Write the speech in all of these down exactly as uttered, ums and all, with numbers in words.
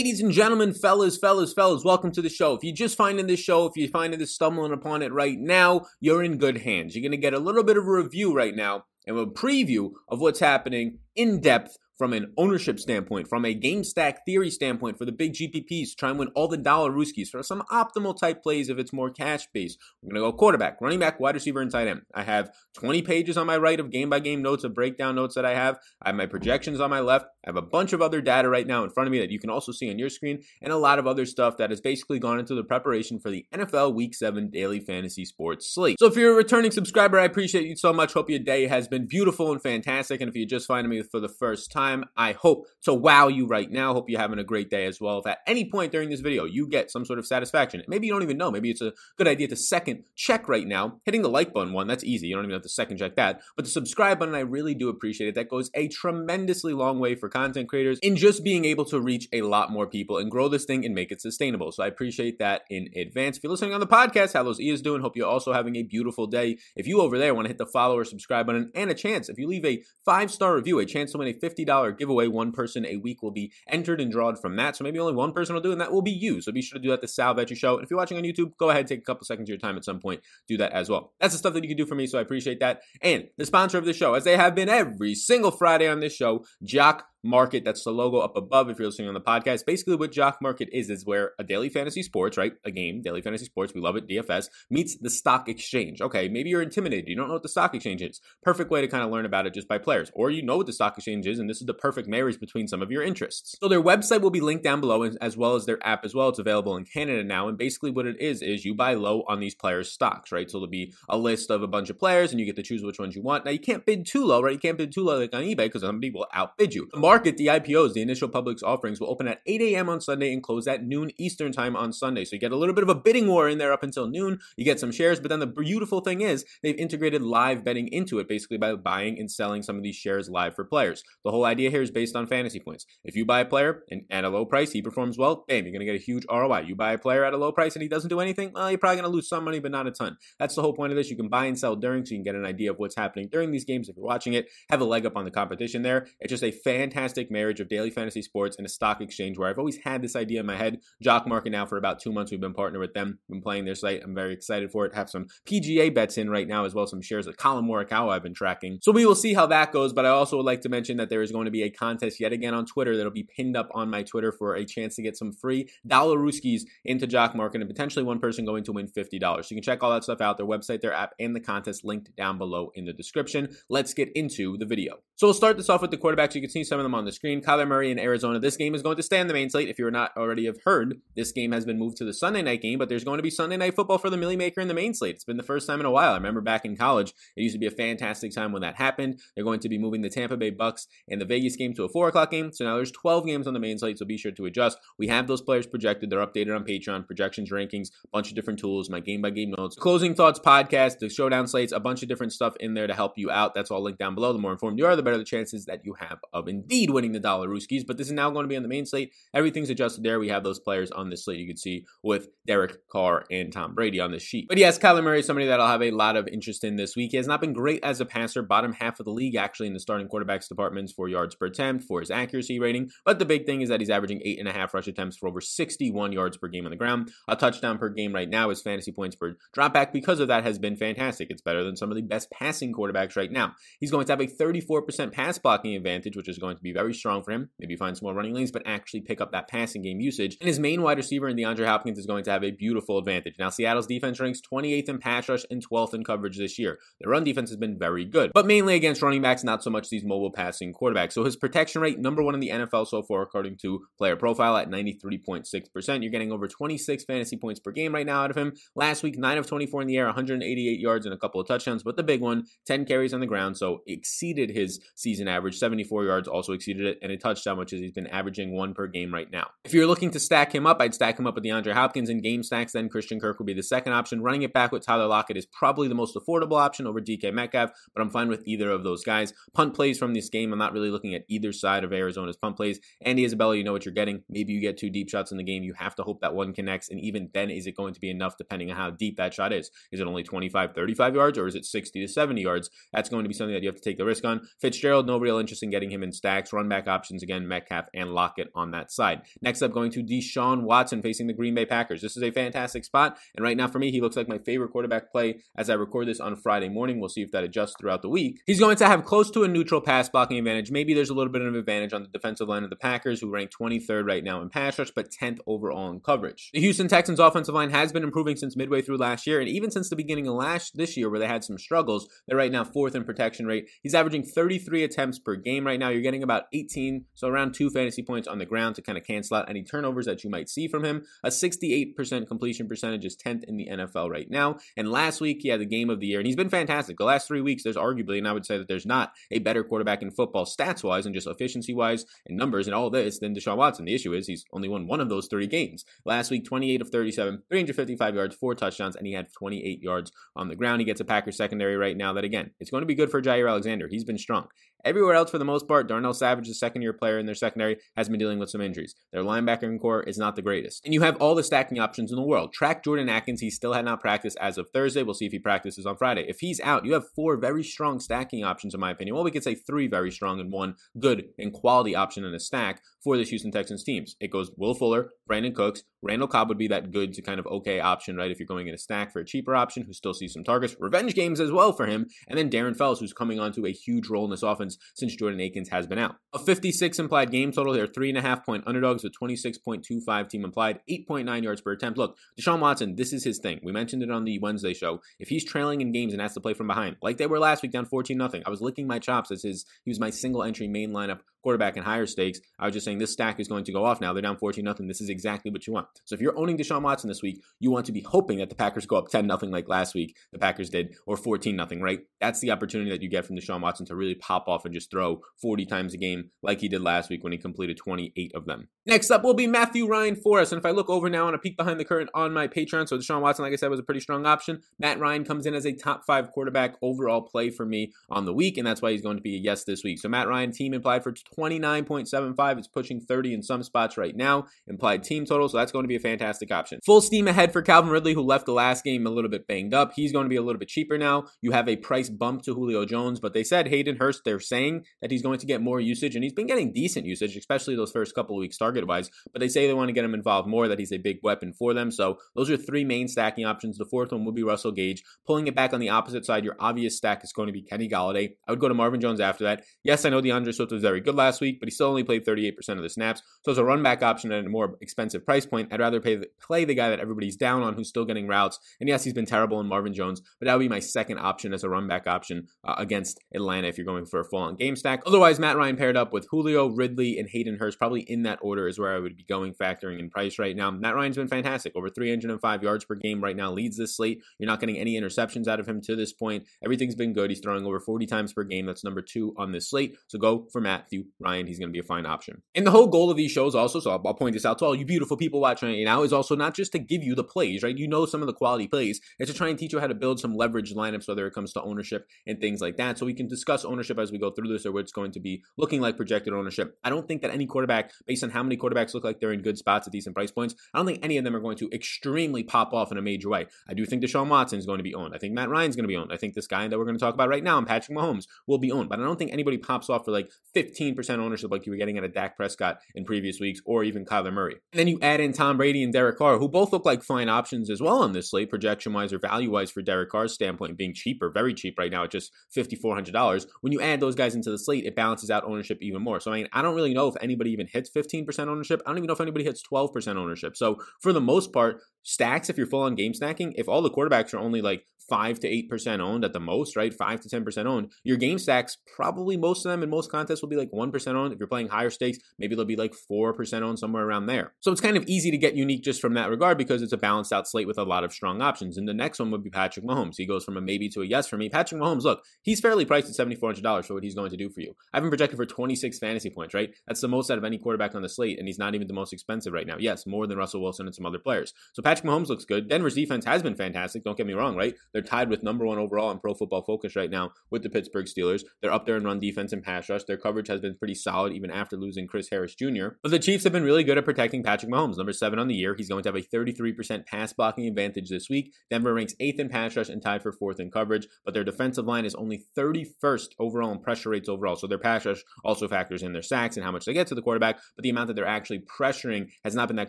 Ladies and gentlemen, fellas, fellas, fellas, welcome to the show. If you're just finding this show, if you're finding this, stumbling upon it right now, you're in good hands. You're going to get a little bit of a review right now and a preview of what's happening in depth from an ownership standpoint, from a game stack theory standpoint for the big G P Ps, try and win all the dollar rooskies for some optimal type plays if it's more cash-based. We're going to go quarterback, running back, wide receiver, and tight end. I have twenty pages on my right of game-by-game notes, of breakdown notes that I have. I have my projections on my left. I have a bunch of other data right now in front of me that you can also see on your screen, and a lot of other stuff that has basically gone into the preparation for the N F L Week seven Daily Fantasy Sports Slate. So if you're a returning subscriber, I appreciate you so much. Hope your day has been beautiful and fantastic, and if you're just finding me for the first time, I hope to wow you right now. Hope you're having a great day as well. If at any point during this video you get some sort of satisfaction, maybe you don't even know, maybe it's a good idea to second check right now. Hitting the like button, one, that's easy. You don't even have to second check that, but the subscribe button, I really do appreciate it. That goes a tremendously long way for content creators in just being able to reach a lot more people and grow this thing and make it sustainable. So I appreciate that in advance. If you're listening on the podcast, how those ears doing? Hope you're also having a beautiful day. If you over there want to hit the follow or subscribe button, and a chance, if you leave a five-star review, a chance to win a fifty dollar giveaway. One person a week will be entered and drawn from that. So maybe only one person will do it, and that will be you. So be sure to do that, the Sal Vetri Show. And if you're watching on YouTube, go ahead and take a couple seconds of your time at some point. Do that as well. That's the stuff that you can do for me, so I appreciate that. And the sponsor of the show, as they have been every single Friday on this show, Jock Market. That's the logo up above if you're listening on the podcast. Basically what Jock Market is, is where a daily fantasy sports, right? A game, daily fantasy sports, we love it, D F S, meets the stock exchange. Okay, maybe you're intimidated. You don't know what the stock exchange is. Perfect way to kind of learn about it just by players. Or you know what the stock exchange is, and this is the perfect marriage between some of your interests. So their website will be linked down below, as well as their app as well. It's available in Canada now. And basically what it is, is you buy low on these players' stocks, right? So there'll be a list of a bunch of players, and you get to choose which ones you want. Now you can't bid too low, right? You can't bid too low like on eBay, because somebody will outbid you. Market, the I P Os, the initial public offerings, will open at eight a.m. on Sunday and close at noon Eastern time on Sunday. So you get a little bit of a bidding war in there up until noon. You get some shares, but then the beautiful thing is they've integrated live betting into it, basically by buying and selling some of these shares live for players. The whole idea here is based on fantasy points. If you buy a player and at a low price, he performs well, bam, you're going to get a huge R O I. You buy a player at a low price and he doesn't do anything, well, you're probably going to lose some money, but not a ton. That's the whole point of this. You can buy and sell during, so you can get an idea of what's happening during these games if you're watching it. Have a leg up on the competition there. It's just a fantastic Fantastic marriage of daily fantasy sports and a stock exchange, where I've always had this idea in my head. Jock Market, now for about two months we've been partnered with them, been playing their site. I'm very excited for it. Have some P G A bets in right now as well, some shares of Colin Morikawa I've been tracking. So we will see how that goes, but I also would like to mention that there is going to be a contest yet again on Twitter that'll be pinned up on my Twitter for a chance to get some free dollar rooskies into Jock Market, and potentially one person going to win fifty dollars. So you can check all that stuff out, their website, their app, and the contest linked down below in the description. Let's get into the video. So we'll start this off with the quarterbacks. You can see some of them on the screen. Kyler Murray in Arizona. This game is going to stay on the main slate. If you are not already have heard, this game has been moved to the Sunday night game, but there's going to be Sunday night football for the Millie Maker in the main slate. It's been the first time in a while. I remember back in college, it used to be a fantastic time when that happened. They're going to be moving the Tampa Bay Bucks and the Vegas game to a four o'clock game. So now there's twelve games on the main slate, so be sure to adjust. We have those players projected. They're updated on Patreon, projections, rankings, a bunch of different tools, my game by game notes, closing thoughts podcast, the showdown slates, a bunch of different stuff in there to help you out. That's all linked down below. The more informed you are, the better the chances that you have of indeed winning the dollar rooskies, but this is now going to be on the main slate. Everything's adjusted there. We have those players on this slate. You can see with Derek Carr and Tom Brady on this sheet. But yes, Kyler Murray is somebody that I'll have a lot of interest in this week. He has not been great as a passer, bottom half of the league actually in the starting quarterbacks departments for yards per attempt, for his accuracy rating. But the big thing is that he's averaging eight and a half rush attempts for over sixty-one yards per game on the ground, a touchdown per game right now. His fantasy points per dropback because of that has been fantastic. It's better than some of the best passing quarterbacks right now. He's going to have a thirty-four percent pass blocking advantage, which is going to be very strong for him. Maybe find some more running lanes, but actually pick up that passing game usage. And his main wide receiver in DeAndre Hopkins is going to have a beautiful advantage. Now, Seattle's defense ranks twenty-eighth in pass rush and twelfth in coverage this year. Their run defense has been very good, but mainly against running backs, not so much these mobile passing quarterbacks. So his protection rate, number one in the N F L so far, according to Player Profile, at ninety-three point six percent. You're getting over twenty-six fantasy points per game right now out of him. Last week, nine of twenty-four in the air, one hundred eighty-eight yards and a couple of touchdowns, but the big one, ten carries on the ground, so exceeded his season average, seventy-four yards, also exceeded it, and a touchdown, which is he's been averaging one per game right now. If you're looking to stack him up, I'd stack him up with DeAndre Hopkins in game stacks. Then Christian Kirk would be the second option. Running it back with Tyler Lockett is probably the most affordable option over D K Metcalf, but I'm fine with either of those guys. Punt plays from this game, I'm not really looking at either side of Arizona's punt plays. Andy Isabella, you know what you're getting. Maybe you get two deep shots in the game. You have to hope that one connects, and even then, is it going to be enough depending on how deep that shot is? Is it only twenty-five, thirty-five yards, or is it sixty to seventy yards? That's going to be something that you have to take the risk on. Fitzgerald, no real interest in getting him in stacks. backs, run back options, again, Metcalf and Lockett on that side. Next up, going to Deshaun Watson facing the Green Bay Packers. This is a fantastic spot, and right now for me, he looks like my favorite quarterback play as I record this on Friday morning. We'll see if that adjusts throughout the week. He's going to have close to a neutral pass blocking advantage. Maybe there's a little bit of an advantage on the defensive line of the Packers, who rank twenty-third right now in pass rush, but tenth overall in coverage. The Houston Texans offensive line has been improving since midway through last year, and even since the beginning of last this year where they had some struggles, they're right now fourth in protection rate. He's averaging thirty-three attempts per game right now. You're getting about eighteen, so around two fantasy points on the ground to kind of cancel out any turnovers that you might see from him. A sixty-eight percent completion percentage is tenth in the N F L right now, and last week he had the game of the year, and he's been fantastic. The last three weeks, there's arguably, and I would say that there's not a better quarterback in football stats-wise and just efficiency-wise and numbers and all this than Deshaun Watson. The issue is he's only won one of those three games. Last week, twenty-eight of thirty-seven, three hundred fifty-five yards, four touchdowns, and he had twenty-eight yards on the ground. He gets a Packers secondary right now that, again, it's going to be good for Jair Alexander. He's been strong. Everywhere else, for the most part, Darnell Savage, the second-year player in their secondary, has been dealing with some injuries. Their linebacker core is not the greatest. And you have all the stacking options in the world. Track Jordan Atkins. He still had not practiced as of Thursday. We'll see if he practices on Friday. If he's out, you have four very strong stacking options, in my opinion. Well, we could say three very strong and one good and quality option in a stack for the Houston Texans teams. It goes Will Fuller, Brandon Cooks, Randall Cobb would be that good to kind of okay option, right? If you're going in a stack for a cheaper option who still sees some targets. Revenge games as well for him. And then Darren Fells, who's coming onto a huge role in this offense since Jordan Akins has been out. A fifty-six implied game total. They're three and a half point underdogs with twenty-six point two five team implied, eight point nine yards per attempt. Look, Deshaun Watson, this is his thing. We mentioned it on the Wednesday show. If he's trailing in games and has to play from behind, like they were last week down fourteen nothing, I was licking my chops as his, he was my single entry main lineup quarterback in higher stakes. I was just saying this stack is going to go off now. They're down fourteen nothing. This is exactly what you want. So if you're owning Deshaun Watson this week, you want to be hoping that the Packers go up ten nothing like last week the Packers did, or fourteen nothing, right? That's the opportunity that you get from Deshaun Watson to really pop off and just throw forty times a game like he did last week when he completed twenty-eight of them. Next up will be Matthew Ryan for us. And if I look over now on a peek behind the curtain on my Patreon, so Deshaun Watson, like I said, was a pretty strong option. Matt Ryan comes in as a top five quarterback overall play for me on the week, and that's why he's going to be a yes this week. So Matt Ryan team implied for twenty-nine point seven five. It's pushing thirty in some spots right now. Implied team total, so that's going to be a fantastic option. Full steam ahead for Calvin Ridley, who left the last game a little bit banged up. He's going to be a little bit cheaper now. You have a price bump to Julio Jones, but they said Hayden Hurst, they're saying that he's going to get more usage, and he's been getting decent usage, especially those first couple of weeks target-wise, but they say they want to get him involved more, that he's a big weapon for them. So those are three main stacking options. The fourth one will be Russell Gage. Pulling it back on the opposite side, your obvious stack is going to be Kenny Golladay. I would go to Marvin Jones after that. Yes, I know DeAndre Swift was very good last week, but he still only played thirty-eight percent of the snaps, so as a run back option at a more expensive price point, I'd rather pay the, play the guy that everybody's down on who's still getting routes, and yes, he's been terrible in Marvin Jones, but that would be my second option as a run back option uh, against Atlanta if you're going for a full-on game stack. Otherwise, Matt Ryan paired up with Julio, Ridley, and Hayden Hurst, probably in that order is where I would be going, factoring in price right now. Matt Ryan's been fantastic, over three hundred five yards per game right now, leads this slate. You're not getting any interceptions out of him to this point. Everything's been good. He's throwing over forty times per game. That's number two on this slate, so go for Matthew Ryan. He's going to be a fine option. And the whole goal of these shows also, so I'll, I'll point this out to all you beautiful people watching right now, is also not just to give you the plays, right? You know some of the quality plays. It's to try and teach you how to build some leverage lineups, whether it comes to ownership and things like that, so we can discuss ownership as we go through this, or what it's going to be looking like projected ownership. I don't think that any quarterback, based on how many quarterbacks look like they're in good spots at decent price points, I don't think any of them are going to extremely pop off in a major way. I do think Deshaun Watson is going to be owned. I think Matt Ryan's going to be owned. I think this guy that we're going to talk about right now, and Patrick Mahomes, will be owned, but I don't think anybody pops off for like fifteen percent ownership like you were getting at a Dak Prescott in previous weeks, or even Kyler Murray. And then you add in Tom Brady and Derek Carr, who both look like fine options as well on this slate, projection-wise or value-wise for Derek Carr's standpoint, being cheaper, very cheap right now at just five thousand four hundred dollars. When you add those guys into the slate, it balances out ownership even more. So I mean, I don't really know if anybody even hits fifteen percent ownership. I don't even know if anybody hits twelve percent ownership. So for the most part, stacks, if you're full on game stacking, if all the quarterbacks are only like five to eight percent owned at the most, right? five to ten percent owned, your game stacks, probably most of them in most contests will be like one percent owned. If you're playing higher stakes, maybe they'll be like four percent owned, somewhere around there. So it's kind of easy to get unique just from that regard, because it's a balanced out slate with a lot of strong options. And the next one would be Patrick Mahomes. He goes from a maybe to a yes for me. Patrick Mahomes, look, he's fairly priced at seven thousand four hundred dollars for what he's going to do for you. I've been projected for twenty-six fantasy points, right? That's the most out of any quarterback on the slate, and he's not even the most expensive right now. Yes, more than Russell Wilson and some other players. So Patrick Mahomes looks good. Denver's defense has been fantastic. Don't get me wrong, right? They're tied with number one overall in Pro Football Focus right now with the Pittsburgh Steelers. They're up there in run defense and pass rush. Their coverage has been pretty solid even after losing Chris Harris Junior But the Chiefs have been really good at protecting Patrick Mahomes. Number seven on the year. He's going to have a thirty-three percent pass blocking advantage this week. Denver ranks eighth in pass rush and tied for fourth in coverage, but their defensive line is only thirty-first overall in pressure rates overall. So their pass rush also factors in their sacks and how much they get to the quarterback, but the amount that they're actually pressuring has not been that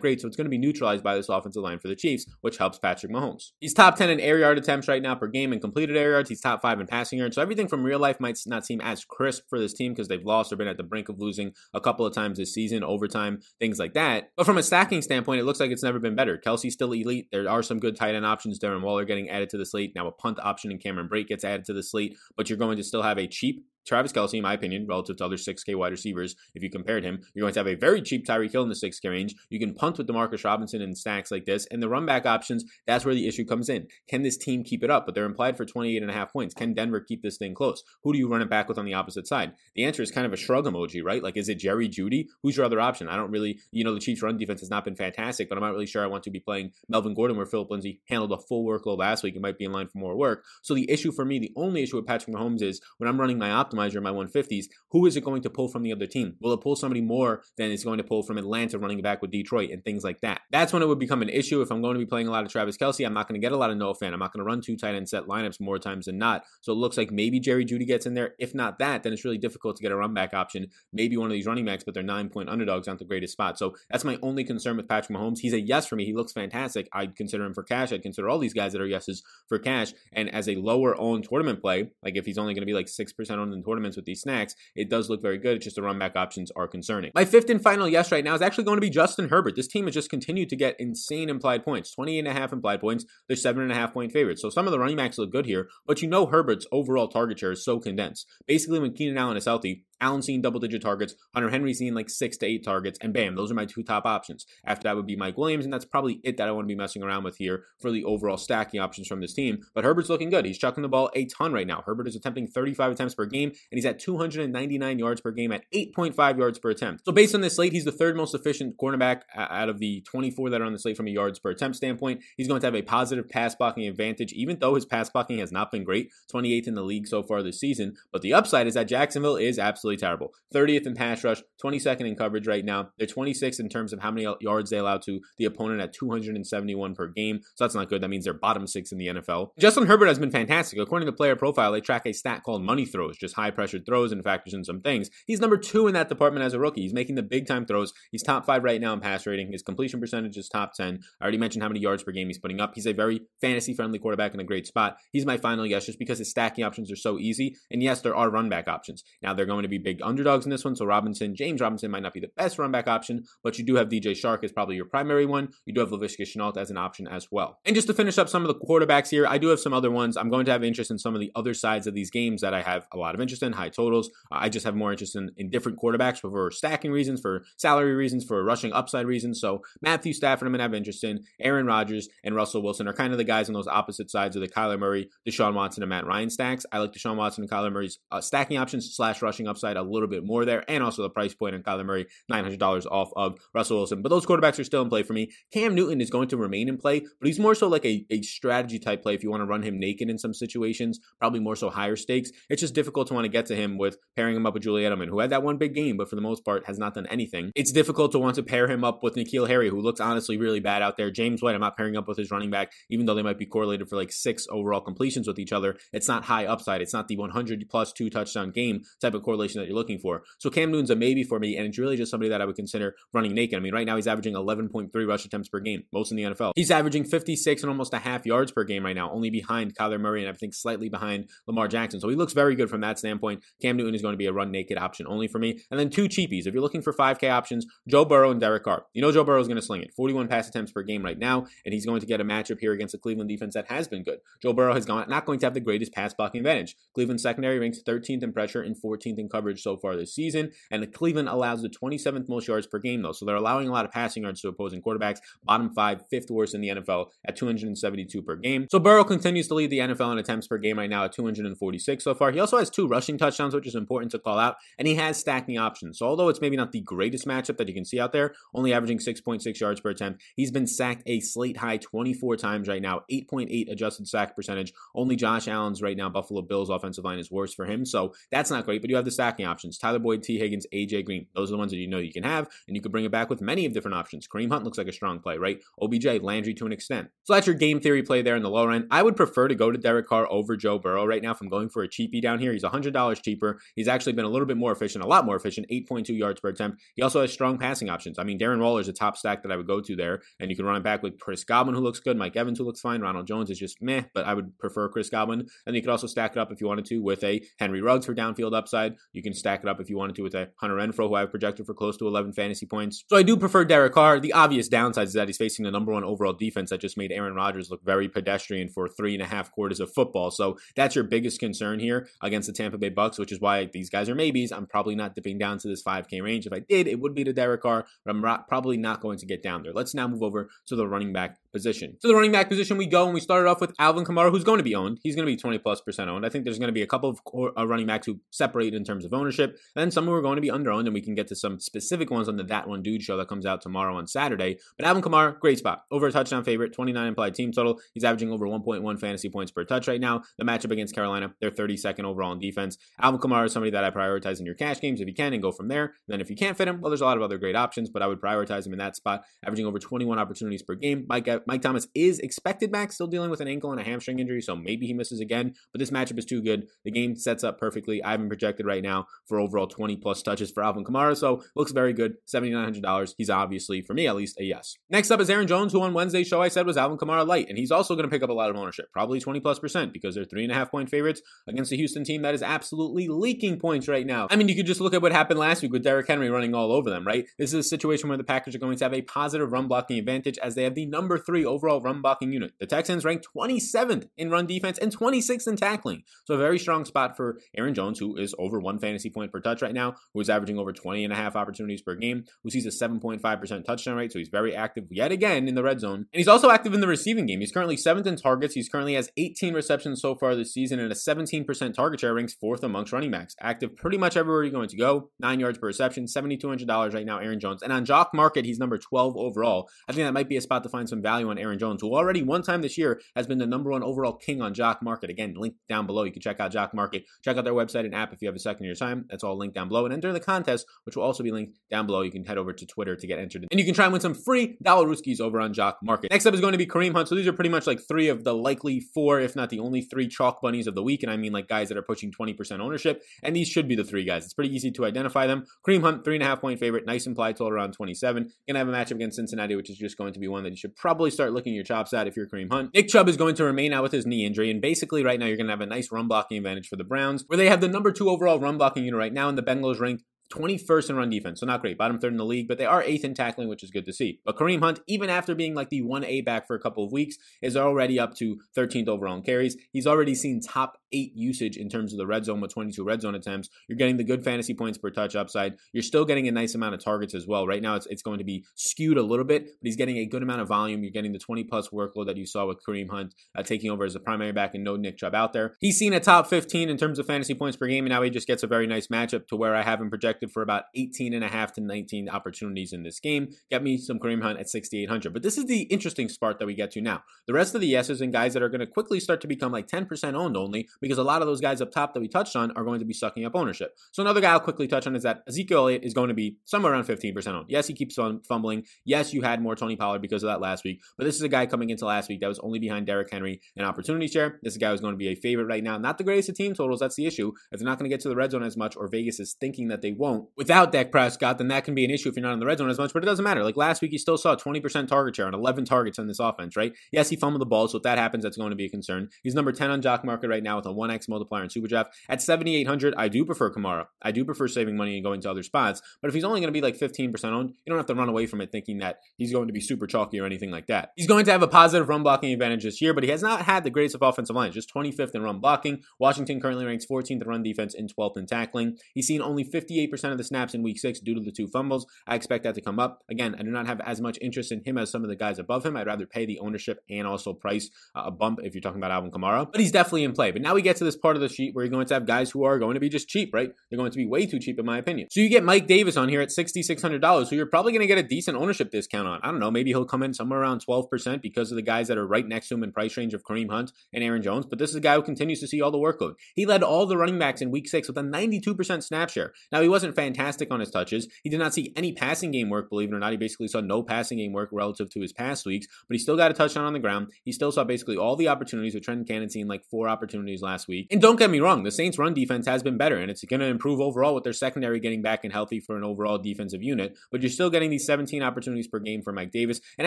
great. So it's going to be neutralized by this offensive line for the Chiefs, which helps Patrick Mahomes. He's top ten in air yard attempts right now per game and completed air yards. He's top five in passing yards. So everything from real life might not seem as crisp for this team because they've lost or been at the brink of losing a couple of times this season, overtime, things like that. But from a stacking standpoint, it looks like it's never been better. Kelsey's still elite. There are some good tight end options. Darren Waller getting added to the slate. Now a punt option in Cameron Brate gets added to the slate, but you're going to still have a cheap Travis Kelce, in my opinion, relative to other six K wide receivers. If you compared him, you're going to have a very cheap Tyreek Hill in the six K range. You can punt with Demarcus Robinson and stacks like this. And the run back options, that's where the issue comes in. Can this team keep it up? But they're implied for twenty-eight and a half points. Can Denver keep this thing close? Who do you run it back with on the opposite side? The answer is kind of a shrug emoji, right? Like, is it Jerry Jeudy? Who's your other option? I don't really, you know, the Chiefs run defense has not been fantastic, but I'm not really sure I want to be playing Melvin Gordon where Philip Lindsay handled a full workload last week. He might be in line for more work. So the issue for me, the only issue with Patrick Mahomes is when I'm running my options, optimizer, my one fifties, who is it going to pull from the other team? Will it pull somebody more than it's going to pull from Atlanta running back with Detroit and things like that? That's when it would become an issue. If I'm going to be playing a lot of Travis Kelce, I'm not going to get a lot of Noah Fant. I'm not going to run two tight end set lineups more times than not. So it looks like maybe Jerry Jeudy gets in there. If not that, then it's really difficult to get a run back option. Maybe one of these running backs, but they're nine point underdogs, aren't the greatest spot. So that's my only concern with Patrick Mahomes. He's a yes for me. He looks fantastic. I'd consider him for cash. I'd consider all these guys that are yeses for cash. And as a lower owned tournament play, like if he's only going to be like six percent on in tournaments with these snacks, it does look very good. It's just the run back options are concerning. My fifth and final yes right now is actually going to be Justin Herbert. This team has just continued to get insane implied points, twenty and a half implied points. They're seven and a half point favorites. So some of the running backs look good here, but you know Herbert's overall target share is so condensed. Basically, when Keenan Allen is healthy, Allen's seen double-digit targets, Hunter Henry's seen like six to eight targets, and bam, those are my two top options. After that would be Mike Williams, and that's probably it that I want to be messing around with here for the overall stacking options from this team. But Herbert's looking good. He's chucking the ball a ton right now. Herbert is attempting thirty-five attempts per game, and he's at two hundred ninety-nine yards per game at eight point five yards per attempt. So based on this slate, he's the third most efficient cornerback out of the twenty-four that are on the slate from a yards per attempt standpoint. He's going to have a positive pass blocking advantage, even though his pass blocking has not been great, twenty-eighth in the league so far this season. But the upside is that Jacksonville is absolutely terrible. thirtieth in pass rush, twenty-second in coverage right now. They're twenty-sixth in terms of how many yards they allow to the opponent at two hundred seventy-one per game. So that's not good. That means they're bottom six in the N F L. Justin Herbert has been fantastic. According to Player Profile, they track a stat called money throws, just high pressure throws and factors in some things. He's number two in that department as a rookie. He's making the big time throws. He's top five right now in pass rating. His completion percentage is top ten. I already mentioned how many yards per game he's putting up. He's a very fantasy friendly quarterback in a great spot. He's my final yes, just because his stacking options are so easy. And yes, there are run back options. Now they're going to be big underdogs in this one. So Robinson, James Robinson might not be the best run back option, but you do have D J Shark as probably your primary one. You do have Laviska Shenault as an option as well. And just to finish up some of the quarterbacks here, I do have some other ones. I'm going to have interest in some of the other sides of these games that I have a lot of interest in, high totals. Uh, I just have more interest in, in different quarterbacks for stacking reasons, for salary reasons, for rushing upside reasons. So Matthew Stafford, I'm going to have interest in. Aaron Rodgers and Russell Wilson are kind of the guys on those opposite sides of the Kyler Murray, Deshaun Watson, and Matt Ryan stacks. I like Deshaun Watson and Kyler Murray's uh, stacking options slash rushing upside a little bit more there, and also the price point on Kyler Murray, nine hundred dollars off of Russell Wilson. But those quarterbacks are still in play for me. Cam Newton is going to remain in play, but he's more so like a, a strategy type play if you want to run him naked in some situations, probably more so higher stakes. It's just difficult to want to get to him with pairing him up with Julian Edelman, who had that one big game, but for the most part has not done anything. It's difficult to want to pair him up with N'Keal Harry, who looks honestly really bad out there. James White, I'm not pairing up with his running back, even though they might be correlated for like six overall completions with each other. It's not high upside. It's not the one hundred plus two touchdown game type of correlation that you're looking for. So Cam Newton's a maybe for me, and it's really just somebody that I would consider running naked. I mean, right now he's averaging eleven point three rush attempts per game, most in the N F L. He's averaging fifty-six and almost a half yards per game right now, only behind Kyler Murray and I think slightly behind Lamar Jackson. So he looks very good from that standpoint. Cam Newton is going to be a run naked option only for me. And then two cheapies. If you're looking for five K options, Joe Burrow and Derek Carr. You know Joe Burrow is going to sling it. forty-one pass attempts per game right now, and he's going to get a matchup here against the Cleveland defense that has been good. Joe Burrow has gone, not going to have the greatest pass blocking advantage. Cleveland secondary ranks thirteenth in pressure and fourteenth in coverage coverage so far this season. And the Cleveland allows the twenty-seventh most yards per game, though. So they're allowing a lot of passing yards to opposing quarterbacks. Bottom five, fifth worst in the N F L at two hundred seventy-two per game. So Burrow continues to lead the N F L in attempts per game right now at two hundred forty-six so far. He also has two rushing touchdowns, which is important to call out. And he has stacking options. So although it's maybe not the greatest matchup that you can see out there, only averaging six point six yards per attempt, he's been sacked a slate high twenty-four times right now, eight point eight adjusted sack percentage. Only Josh Allen's right now, Buffalo Bills offensive line is worse for him. So that's not great, but you have the stacking options. Tyler Boyd, T. Higgins, A J Green. Those are the ones that you know you can have, and you can bring it back with many of different options. Kareem Hunt looks like a strong play, right? O B J, Landry to an extent. So that's your game theory play there in the lower end. I would prefer to go to Derek Carr over Joe Burrow right now if I'm going for a cheapie down here. He's one hundred dollars cheaper. He's actually been a little bit more efficient, a lot more efficient, eight point two yards per attempt. He also has strong passing options. I mean, Darren Waller is a top stack that I would go to there, and you can run it back with Chris Godwin, who looks good, Mike Evans, who looks fine. Ronald Jones is just meh, but I would prefer Chris Godwin. And you could also stack it up if you wanted to with a Henry Ruggs for downfield upside. You can stack it up if you wanted to with a Hunter Renfrow, who I've projected for close to eleven fantasy points. So I do prefer Derek Carr. The obvious downside is that he's facing the number one overall defense that just made Aaron Rodgers look very pedestrian for three and a half quarters of football. So that's your biggest concern here against the Tampa Bay Bucks, which is why these guys are maybes. I'm probably not dipping down to this five K range. If I did, it would be to Derek Carr, but I'm not, probably not going to get down there. Let's now move over to the running back position. So the running back position we go, and we started off with Alvin Kamara, who's going to be owned. He's going to be twenty plus percent owned. I think there's going to be a couple of core, uh, running backs who separate in terms of ownership, and then some who are going to be under-owned, and we can get to some specific ones on the That One Dude show that comes out tomorrow on Saturday. But Alvin Kamara, great spot. Over a touchdown favorite, twenty-nine implied team total. He's averaging over one point one fantasy points per touch right now. The matchup against Carolina, they're thirty-second overall in defense. Alvin Kamara is somebody that I prioritize in your cash games if you can and go from there. And then if you can't fit him, well, there's a lot of other great options, but I would prioritize him in that spot, averaging over twenty-one opportunities per game. Mike, Mike Thomas is expected back, still dealing with an ankle and a hamstring injury, so maybe he misses again, but this matchup is too good. The game sets up perfectly. I have him projected right now for overall twenty plus touches for Alvin Kamara, so looks very good. seven thousand nine hundred dollars. He's obviously, for me at least, a yes. Next up is Aaron Jones, who on Wednesday's show I said was Alvin Kamara light, and he's also going to pick up a lot of ownership, probably twenty plus percent, because they're three and a half point favorites against the Houston team that is absolutely leaking points right now. I mean, you could just look at what happened last week with Derrick Henry running all over them, right? This is a situation where the Packers are going to have a positive run blocking advantage as they have the number three overall run blocking unit. The Texans ranked twenty-seventh in run defense and twenty-sixth in tackling. So a very strong spot for Aaron Jones, who is over one fantasy point per touch right now, who is averaging over twenty and a half opportunities per game, who sees a seven point five percent touchdown rate. So he's very active yet again in the red zone. And he's also active in the receiving game. He's currently seventh in targets. He's currently has eighteen receptions so far this season and a seventeen percent target share, ranks fourth amongst running backs. Active pretty much everywhere you're going to go. Nine yards per reception, seven thousand two hundred dollars right now, Aaron Jones. And on Jock Market, he's number twelve overall. I think that might be a spot to find some value on Aaron Jones, who already one time this year has been the number one overall king on Jock Market. Again, link down below. You can check out Jock Market. Check out their website and app if you have a second of your time. That's all linked down below. And enter the contest, which will also be linked down below. You can head over to Twitter to get entered. And you can try and win some free dollar rooskies over on Jock Market. Next up is going to be Kareem Hunt. So these are pretty much like three of the likely four, if not the only three chalk bunnies of the week. And I mean like guys that are pushing twenty percent ownership. And these should be the three guys. It's pretty easy to identify them. Kareem Hunt, three and a half point favorite. Nice implied total around twenty-seven. Gonna have a matchup against Cincinnati, which is just going to be one that you should probably start looking your chops at if you're Kareem Hunt. Nick Chubb is going to remain out with his knee injury. And basically right now you're gonna have a nice run blocking advantage for the Browns, where they have the number two overall run blocking unit right now, and the Bengals ranked twenty-first in run defense, so not great. Bottom third in the league, but they are eighth in tackling, which is good to see. But Kareem Hunt, even after being like the one A back for a couple of weeks, is already up to thirteenth overall in carries. He's already seen top eight usage in terms of the red zone with twenty-two red zone attempts. You're getting the good fantasy points per touch upside. You're still getting a nice amount of targets as well. Right now, it's, it's going to be skewed a little bit, but he's getting a good amount of volume. You're getting the twenty plus workload that you saw with Kareem Hunt uh, taking over as the primary back and no Nick Chubb out there. He's seen a top fifteen in terms of fantasy points per game, and now he just gets a very nice matchup to where I have him projected for about eighteen and a half to nineteen opportunities in this game. Get me some Kareem Hunt at sixty-eight hundred. But this is the interesting part that we get to now. The rest of the yeses and guys that are going to quickly start to become like ten percent owned only, because a lot of those guys up top that we touched on are going to be sucking up ownership. So another guy I'll quickly touch on is that Ezekiel Elliott is going to be somewhere around fifteen percent owned. Yes, he keeps on fumbling. Yes, you had more Tony Pollard because of that last week, but this is a guy coming into last week that was only behind Derrick Henry in opportunity share. This guy is going to be a favorite right now. Not the greatest of team totals. That's the issue. If they're not going to get to the red zone as much, or Vegas is thinking that they won't. Without Dak Prescott, then that can be an issue if you're not in the red zone as much, but it doesn't matter. Like last week, he still saw twenty percent target share on eleven targets on this offense, right? Yes, he fumbled the ball, so if that happens, that's going to be a concern. He's number ten on Jock Market right now with a one x multiplier in Superdraft. At seventy-eight hundred, I do prefer Kamara. I do prefer saving money and going to other spots, but if he's only going to be like fifteen percent owned, you don't have to run away from it thinking that he's going to be super chalky or anything like that. He's going to have a positive run blocking advantage this year, but he has not had the greatest of offensive lines, just twenty-fifth in run blocking. Washington currently ranks fourteenth in run defense and twelfth in tackling. He's seen only fifty-eight percent of the snaps in week six due to the two fumbles. I expect that to come up. Again, I do not have as much interest in him as some of the guys above him. I'd rather pay the ownership and also price a bump if you're talking about Alvin Kamara, but he's definitely in play. But now we get to this part of the sheet where you're going to have guys who are going to be just cheap, right? They're going to be way too cheap in my opinion. So you get Mike Davis on here at sixty-six hundred dollars, who you're probably going to get a decent ownership discount on. I don't know, maybe he'll come in somewhere around twelve percent because of the guys that are right next to him in price range of Kareem Hunt and Aaron Jones, but this is a guy who continues to see all the workload. He led all the running backs in week six with a ninety-two percent snap share. Now, he wasn't fantastic on his touches. He did not see any passing game work, believe it or not. He basically saw no passing game work relative to his past weeks, but he still got a touchdown on the ground. He still saw basically all the opportunities, with Trenton Cannon seeing like four opportunities last week. And don't get me wrong, the Saints run defense has been better, and it's going to improve overall with their secondary getting back and healthy for an overall defensive unit, but you're still getting these seventeen opportunities per game for Mike Davis, and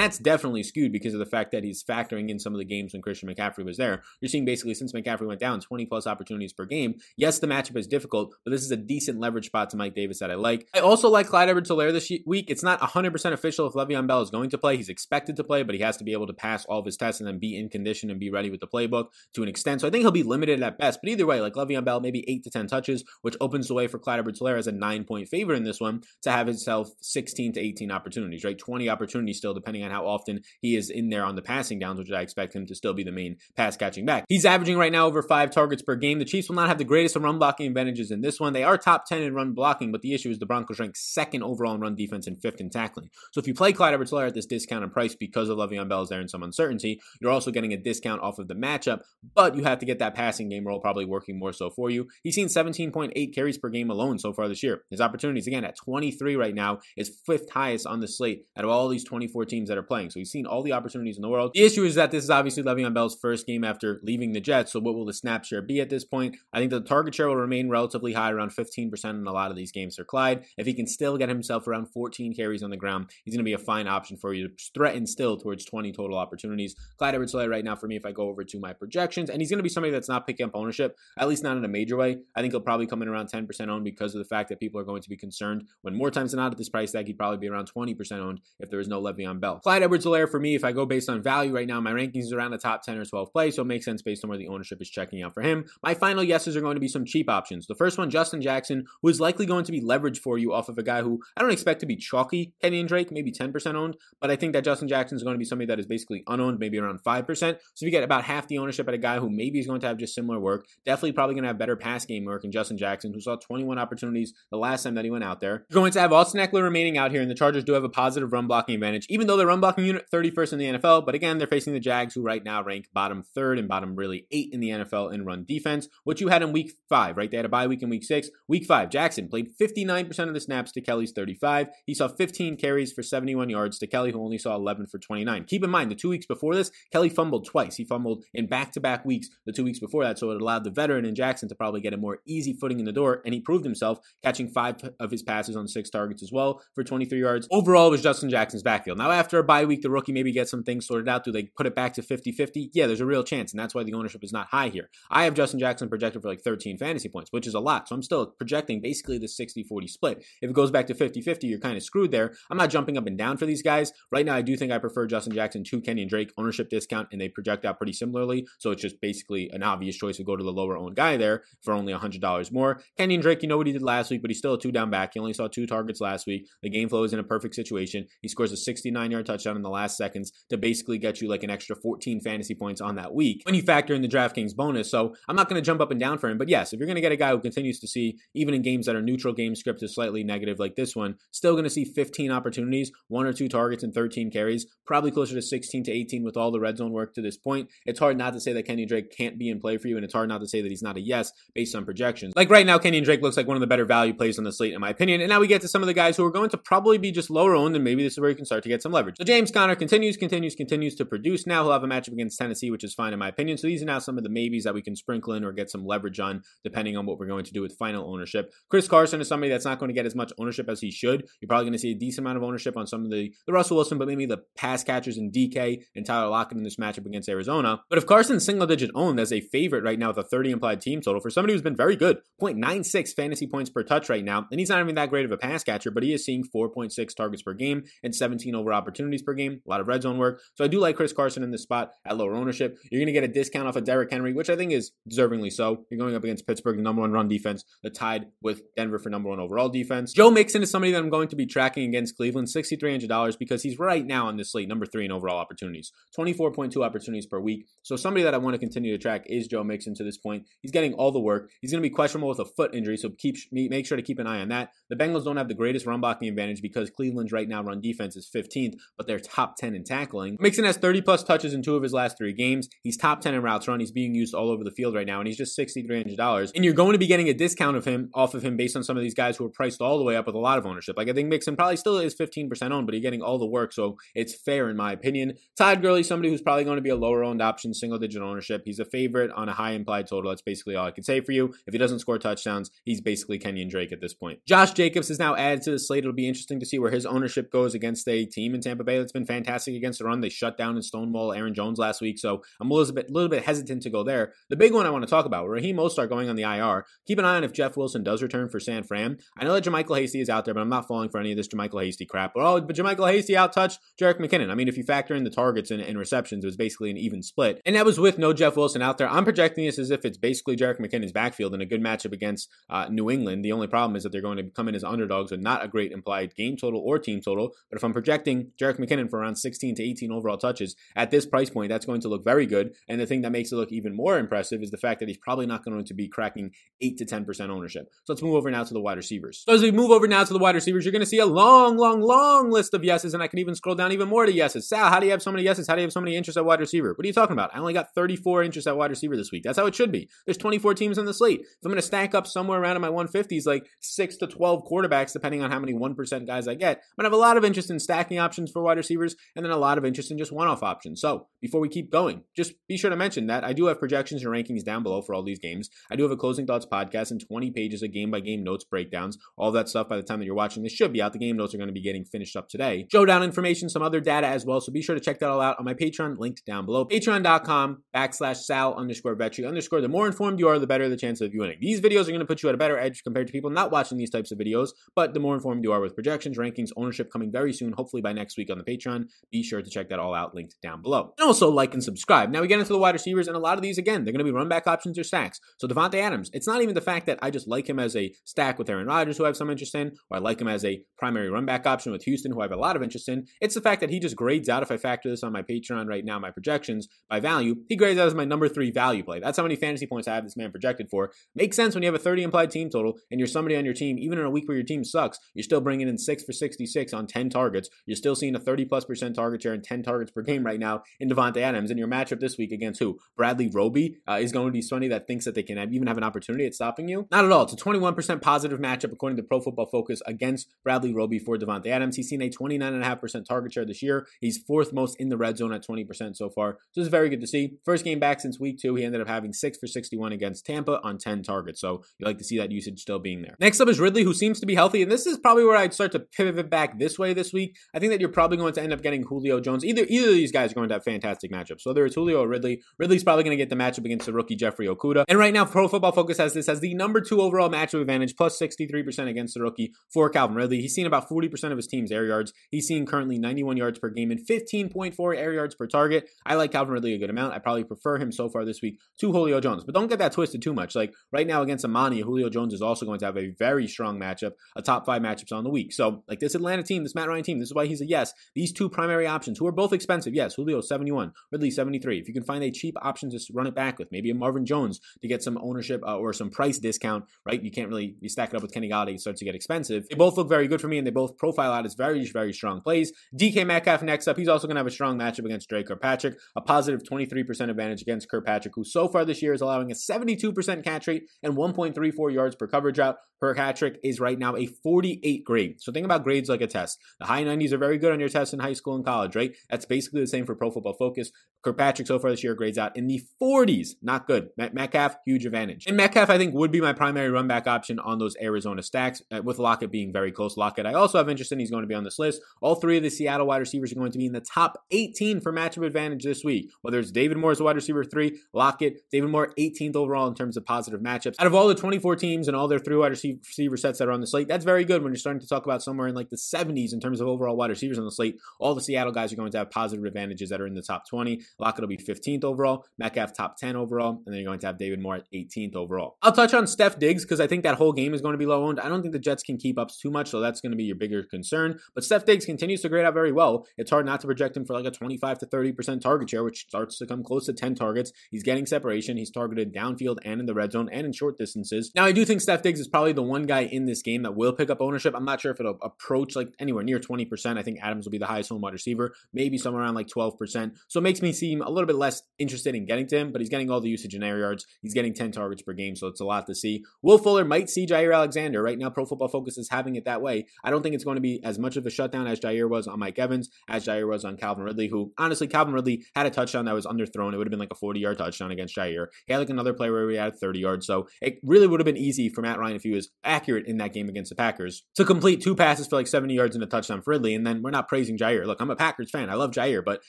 that's definitely skewed because of the fact that he's factoring in some of the games when Christian McCaffrey was there. You're seeing basically since McCaffrey went down, twenty plus opportunities per game. Yes, the matchup is difficult, but this is a decent leverage spot to Mike Davis that I like. I also like Clyde Edwards-Helaire this week. It's not one hundred percent official if Le'Veon Bell is going to play. He's expected to play, but he has to be able to pass all of his tests and then be in condition and be ready with the playbook to an extent. So I think he'll be limited at best, but either way, like Le'Veon Bell, maybe eight to ten touches, which opens the way for Clyde Edwards-Helaire as a nine point favorite in this one to have himself sixteen to eighteen opportunities, right? twenty opportunities still, depending on how often he is in there on the passing downs, which I expect him to still be the main pass catching back. He's averaging right now over five targets per game. The Chiefs will not have the greatest of run blocking advantages in this one. They are top ten in run blocking, but the issue is the Broncos rank second overall in run defense and fifth in tackling. So if you play Clyde Edwards-Helaire at this discounted price because of Le'Veon Bell is there and some uncertainty, you're also getting a discount off of the matchup, but you have to get that passing game role probably working more so for you. He's seen seventeen point eight carries per game alone so far this year. His opportunities, again, at twenty-three right now, is fifth highest on the slate out of all these twenty-four teams that are playing. So he's seen all the opportunities in the world. The issue is that this is obviously Le'Veon Bell's first game after leaving the Jets, so what will the snap share be at this point? I think the target share will remain relatively high, around fifteen percent in a lot of these games for Clyde. If he can still get himself around fourteen carries on the ground, he's going to be a fine option for you to threaten still towards twenty total opportunities. Clyde Edwards-Helaire right now for me, if I go over to my projections, and he's going to be somebody that's not picking up ownership, at least not in a major way. I think he'll probably come in around ten percent owned because of the fact that people are going to be concerned when more times than not at this price tag, he'd probably be around twenty percent owned if there was no Le'Veon Bell. Clyde Edwards-Helaire for me, if I go based on value right now, my rankings is around the top ten or twelve play, so it makes sense based on where the ownership is checking out for him. My final yeses are going to be some cheap options. The first one, Justin Jackson, who is likely going to be leveraged for you off of a guy who I don't expect to be chalky. Kenny and Drake, maybe ten percent owned, but I think that Justin Jackson is going to be somebody that is basically unowned, maybe around five percent. So if you get about half the ownership at a guy who maybe is going to have just similar work, definitely probably going to have better pass game work in Justin Jackson, who saw twenty-one opportunities the last time that he went out there. You're going to have Austin Eckler remaining out here, and the Chargers do have a positive run blocking advantage, even though their run blocking unit thirty-first in the N F L, but again, they're facing the Jags, who right now rank bottom third and bottom really eight in the N F L in run defense, which you had in week five, right? They had a bye week in week six. Week five, Jackson played fifty-nine percent of the snaps to Kelly's thirty-five. He saw fifteen carries for seventy-one yards to Kelly, who only saw eleven for twenty-nine. Keep in mind, the two weeks before this, Kelly fumbled twice. He fumbled in back-to-back weeks the two weeks before that, so it allowed the veteran and Jackson to probably get a more easy footing in the door, and he proved himself, catching five of his passes on six targets as well for twenty-three yards. Overall, it was Justin Jackson's backfield. Now, after a bye week, the rookie maybe gets some things sorted out. Do they put it back to fifty-fifty? Yeah, there's a real chance, and that's why the ownership is not high here. I have Justin Jackson projected for like thirteen fantasy points, which is a lot, so I'm still projecting basically the sixty forty split. If it goes back to fifty-fifty, you're kind of screwed there. I'm not jumping up and down for these guys. Right now, I do think I prefer Justin Jackson to Kenyan Drake, ownership discount, and they project out pretty similarly, so it's just basically an obvious choice to go to the lower-owned guy there for only one hundred dollars more. Kenyan Drake, you know what he did last week, but he's still a two-down back. He only saw two targets last week. The game flow is in a perfect situation. He scores a sixty-nine-yard touchdown in the last seconds to basically get you like an extra fourteen fantasy points on that week when you factor in the DraftKings bonus, so I'm not going to jump up and down for him, but yes, if you're going to get a guy who continues to see, even in games that are neutral, game script is slightly negative like this one, still going to see fifteen opportunities, one or two targets and thirteen carries, probably closer to sixteen to eighteen with all the red zone work to this point. It's hard not to say that Kenyan Drake can't be in play for you, and it's hard not to say that he's not a yes based on projections. Like right now, Kenyan Drake looks like one of the better value plays on the slate in my opinion, and now we get to some of the guys who are going to probably be just lower owned, and maybe this is where you can start to get some leverage. So James Conner continues, continues, continues to produce. Now he'll have a matchup against Tennessee, which is fine in my opinion, so these are now some of the maybes that we can sprinkle in or get some leverage on depending on what we're going to do with final ownership. Chris Carson Carson is somebody that's not going to get as much ownership as he should. You're probably going to see a decent amount of ownership on some of the, the Russell Wilson, but maybe the pass catchers in D K and Tyler Lockett in this matchup against Arizona. But if Carson's single-digit owned as a favorite right now with a thirty implied team total for somebody who's been very good, zero point nine six fantasy points per touch right now, and he's not even that great of a pass catcher, but he is seeing four point six targets per game and seventeen over opportunities per game, a lot of red zone work. So I do like Chris Carson in this spot at lower ownership. You're going to get a discount off of Derek Henry, which I think is deservingly so. You're going up against Pittsburgh, the number one run defense, the tied with Denver for number one overall defense. Joe Mixon is somebody that I'm going to be tracking against Cleveland, six thousand three hundred dollars, because he's right now on this slate number three in overall opportunities, twenty-four point two opportunities per week. So somebody that I want to continue to track is Joe Mixon to this point. He's getting all the work. He's going to be questionable with a foot injury, so keep make sure to keep an eye on that. The Bengals don't have the greatest run blocking advantage because Cleveland's right now run defense is fifteenth, but they're top ten in tackling. Mixon has thirty plus touches in two of his last three games. He's top ten in routes run. He's being used all over the field right now, and he's just six thousand three hundred dollars. And you're going to be getting a discount of him off of him based on some of these guys who are priced all the way up with a lot of ownership. Like I think Mixon probably still is fifteen percent owned, but he's getting all the work, so it's fair in my opinion. Todd Gurley, somebody who's probably going to be a lower owned option, single digit ownership. He's a favorite on a high implied total. That's basically all I can say for you. If he doesn't score touchdowns, he's basically Kenyon Drake at this point. Josh Jacobs is now added to the slate. It'll be interesting to see where his ownership goes against a team in Tampa Bay that's been fantastic against the run. They shut down and stonewall Aaron Jones last week, so I'm a little bit, little bit hesitant to go there. The big one I want to talk about, Raheem Mostert going on the I R. Keep an eye on if Jeff Wilson does return for San Fran. I know that Jermichael Hasty is out there, but I'm not falling for any of this Jermichael Hasty crap. But oh, but Jermichael Hasty outtouched Jerick McKinnon. I mean, if you factor in the targets and, and receptions, it was basically an even split. And that was with no Jeff Wilson out there. I'm projecting this as if it's basically Jerick McKinnon's backfield in a good matchup against uh, New England. The only problem is that they're going to come in as underdogs with not a great implied game total or team total. But if I'm projecting Jerick McKinnon for around sixteen to eighteen overall touches at this price point, that's going to look very good. And the thing that makes it look even more impressive is the fact that he's probably not going to be cracking eight to ten percent ownership. So let's move over now to the wide receivers. So as we move over now to the wide receivers, you're going to see a long, long, long list of yeses, and I can even scroll down even more to yeses. Sal, how do you have so many yeses? How do you have so many interests at wide receiver? What are you talking about? I only got thirty-four interests at wide receiver this week. That's how it should be. There's twenty-four teams on the slate. If I'm going to stack up somewhere around in my one fifties, like six to twelve quarterbacks, depending on how many one percent guys I get, I'm going to have a lot of interest in stacking options for wide receivers, and then a lot of interest in just one-off options. So before we keep going, just be sure to mention that I do have projections and rankings down below for all these games. I do have a Closing Thoughts podcast and twenty pages of game-by-game notes, breakdowns, all that stuff. By the time that you're watching this should be out. The game notes are going to be getting finished up today. Showdown information, some other data as well, so be sure to check that all out on my Patreon, linked down below. Patreon.com backslash Sal underscore Vetri underscore. The more informed you are, the better the chance of you winning. These videos are going to put you at a better edge compared to people not watching these types of videos, but the more informed you are with projections, rankings, ownership coming very soon, hopefully by next week on the Patreon. Be sure to check that all out, linked down below. And also like and subscribe. Now we get into the wide receivers, and a lot of these, again, they're going to be run back options or stacks. So Devontae Adams, it's not even the fact that I just like him as a stack with Aaron Rodgers, who I have some interest in, or I like him as a primary run back option with Houston, who I have a lot of interest in. It's the fact that he just grades out, if I factor this on my Patreon right now, my projections by value, he grades out as my number three value play. That's how many fantasy points I have this man projected for. Makes sense when you have a thirty implied team total and you're somebody on your team, even in a week where your team sucks, you're still bringing in six for sixty-six on ten targets. You're still seeing a thirty plus percent target share and ten targets per game right now in Devontae Adams. And your matchup this week against who? Bradley Roby uh, is going to be somebody that thinks that they can have, even have an opportunity at stopping you. Not at all. It's a twenty-one percent positive matchup according to Pro Football Focus against Bradley Roby for Devontae Adams. He's seen a twenty-nine point five percent target share this year. He's fourth most in the red zone at twenty percent so far. So it's very good to see. First game back since week two, he ended up having six for sixty-one against Tampa on ten targets. So you like to see that usage still being there. Next up is Ridley, who seems to be healthy. And this is probably where I'd start to pivot back this way this week. I think that you're probably going to end up getting Julio Jones. Either, either of these guys are going to have fantastic matchups. So whether it's Julio or Ridley, Ridley's probably going to get the matchup against the rookie Jeffrey Okuda. And right now, Pro Football Focus has this as the number two overall matchup advantage, plus sixty-three percent against the rookie for Calvin Ridley. He's seen about forty percent of his team's air yards. He's seen currently ninety-one yards per game and fifteen point four air yards per target. I like Calvin Ridley a good amount. I probably prefer him so far this week to Julio Jones, but don't get that twisted too much. Like right now against Amani, Julio Jones is also going to have a very strong matchup, a top five matchups on the week. So like this Atlanta team, this Matt Ryan team, this is why he's a yes. These two primary options who are both expensive. Yes, Julio seventy-one, Ridley seventy-three. If you can find a cheap option to run it back with, maybe a Marvin Jones to get some ownership uh, or some price discount, right? You can't really, you stack it up with Kenny Galladay, it starts to get expensive. They both look very good for me and they both profile out as very, very strong plays. D K Metcalf next up. He's also going to have a strong matchup against Drake Kirkpatrick, a positive twenty-three percent advantage against Kirkpatrick, who so far this year is allowing a seventy-two percent catch rate and one point three four yards per coverage route. Kirkpatrick is right now a forty-eight grade. So think about grades like a test. The high nineties are very good on your tests in high school and college, right? That's basically the same for Pro Football Focus. Kirkpatrick so far this year grades out in the forties. Not good. Metcalf, huge advantage. And Metcalf, I think, would be my primary run back option on on those Arizona stacks, with Lockett being very close. Lockett, I also have interest in. He's going to be on this list. All three of the Seattle wide receivers are going to be in the top eighteen for matchup advantage this week, whether it's David Moore as a wide receiver three, Lockett, David Moore eighteenth overall in terms of positive matchups. Out of all the twenty-four teams and all their three wide receiver sets that are on the slate, that's very good when you're starting to talk about somewhere in like the seventies in terms of overall wide receivers on the slate. All the Seattle guys are going to have positive advantages that are in the top twenty. Lockett will be fifteenth overall, Metcalf top ten overall, and then you're going to have David Moore at eighteenth overall. I'll touch on Steph Diggs because I think that whole game is going to be low owned. I don't think the Jets can keep up too much, so that's going to be your bigger concern. But Steph Diggs continues to grade out very well. It's hard not to project him for like a twenty-five to thirty percent target share, which starts to come close to ten targets. He's getting separation. He's targeted downfield and in the red zone and in short distances. Now, I do think Steph Diggs is probably the one guy in this game that will pick up ownership. I'm not sure if it'll approach like anywhere near twenty percent. I think Adams will be the highest home wide receiver, maybe somewhere around like twelve percent. So it makes me seem a little bit less interested in getting to him, but he's getting all the usage in air yards. He's getting ten targets per game, so it's a lot to see. Will Fuller might see Jair Alexander. Right now, Pro Football Focus is having it that way. I don't think it's going to be as much of a shutdown as Jair was on Mike Evans, as Jair was on Calvin Ridley, who honestly, Calvin Ridley had a touchdown that was underthrown. It would have been like a forty-yard touchdown against Jair. He had like another play where he had thirty yards, so it really would have been easy for Matt Ryan if he was accurate in that game against the Packers to complete two passes for like seventy yards and a touchdown for Ridley. And then we're not praising Jair. Look, I'm a Packers fan. I love Jair, but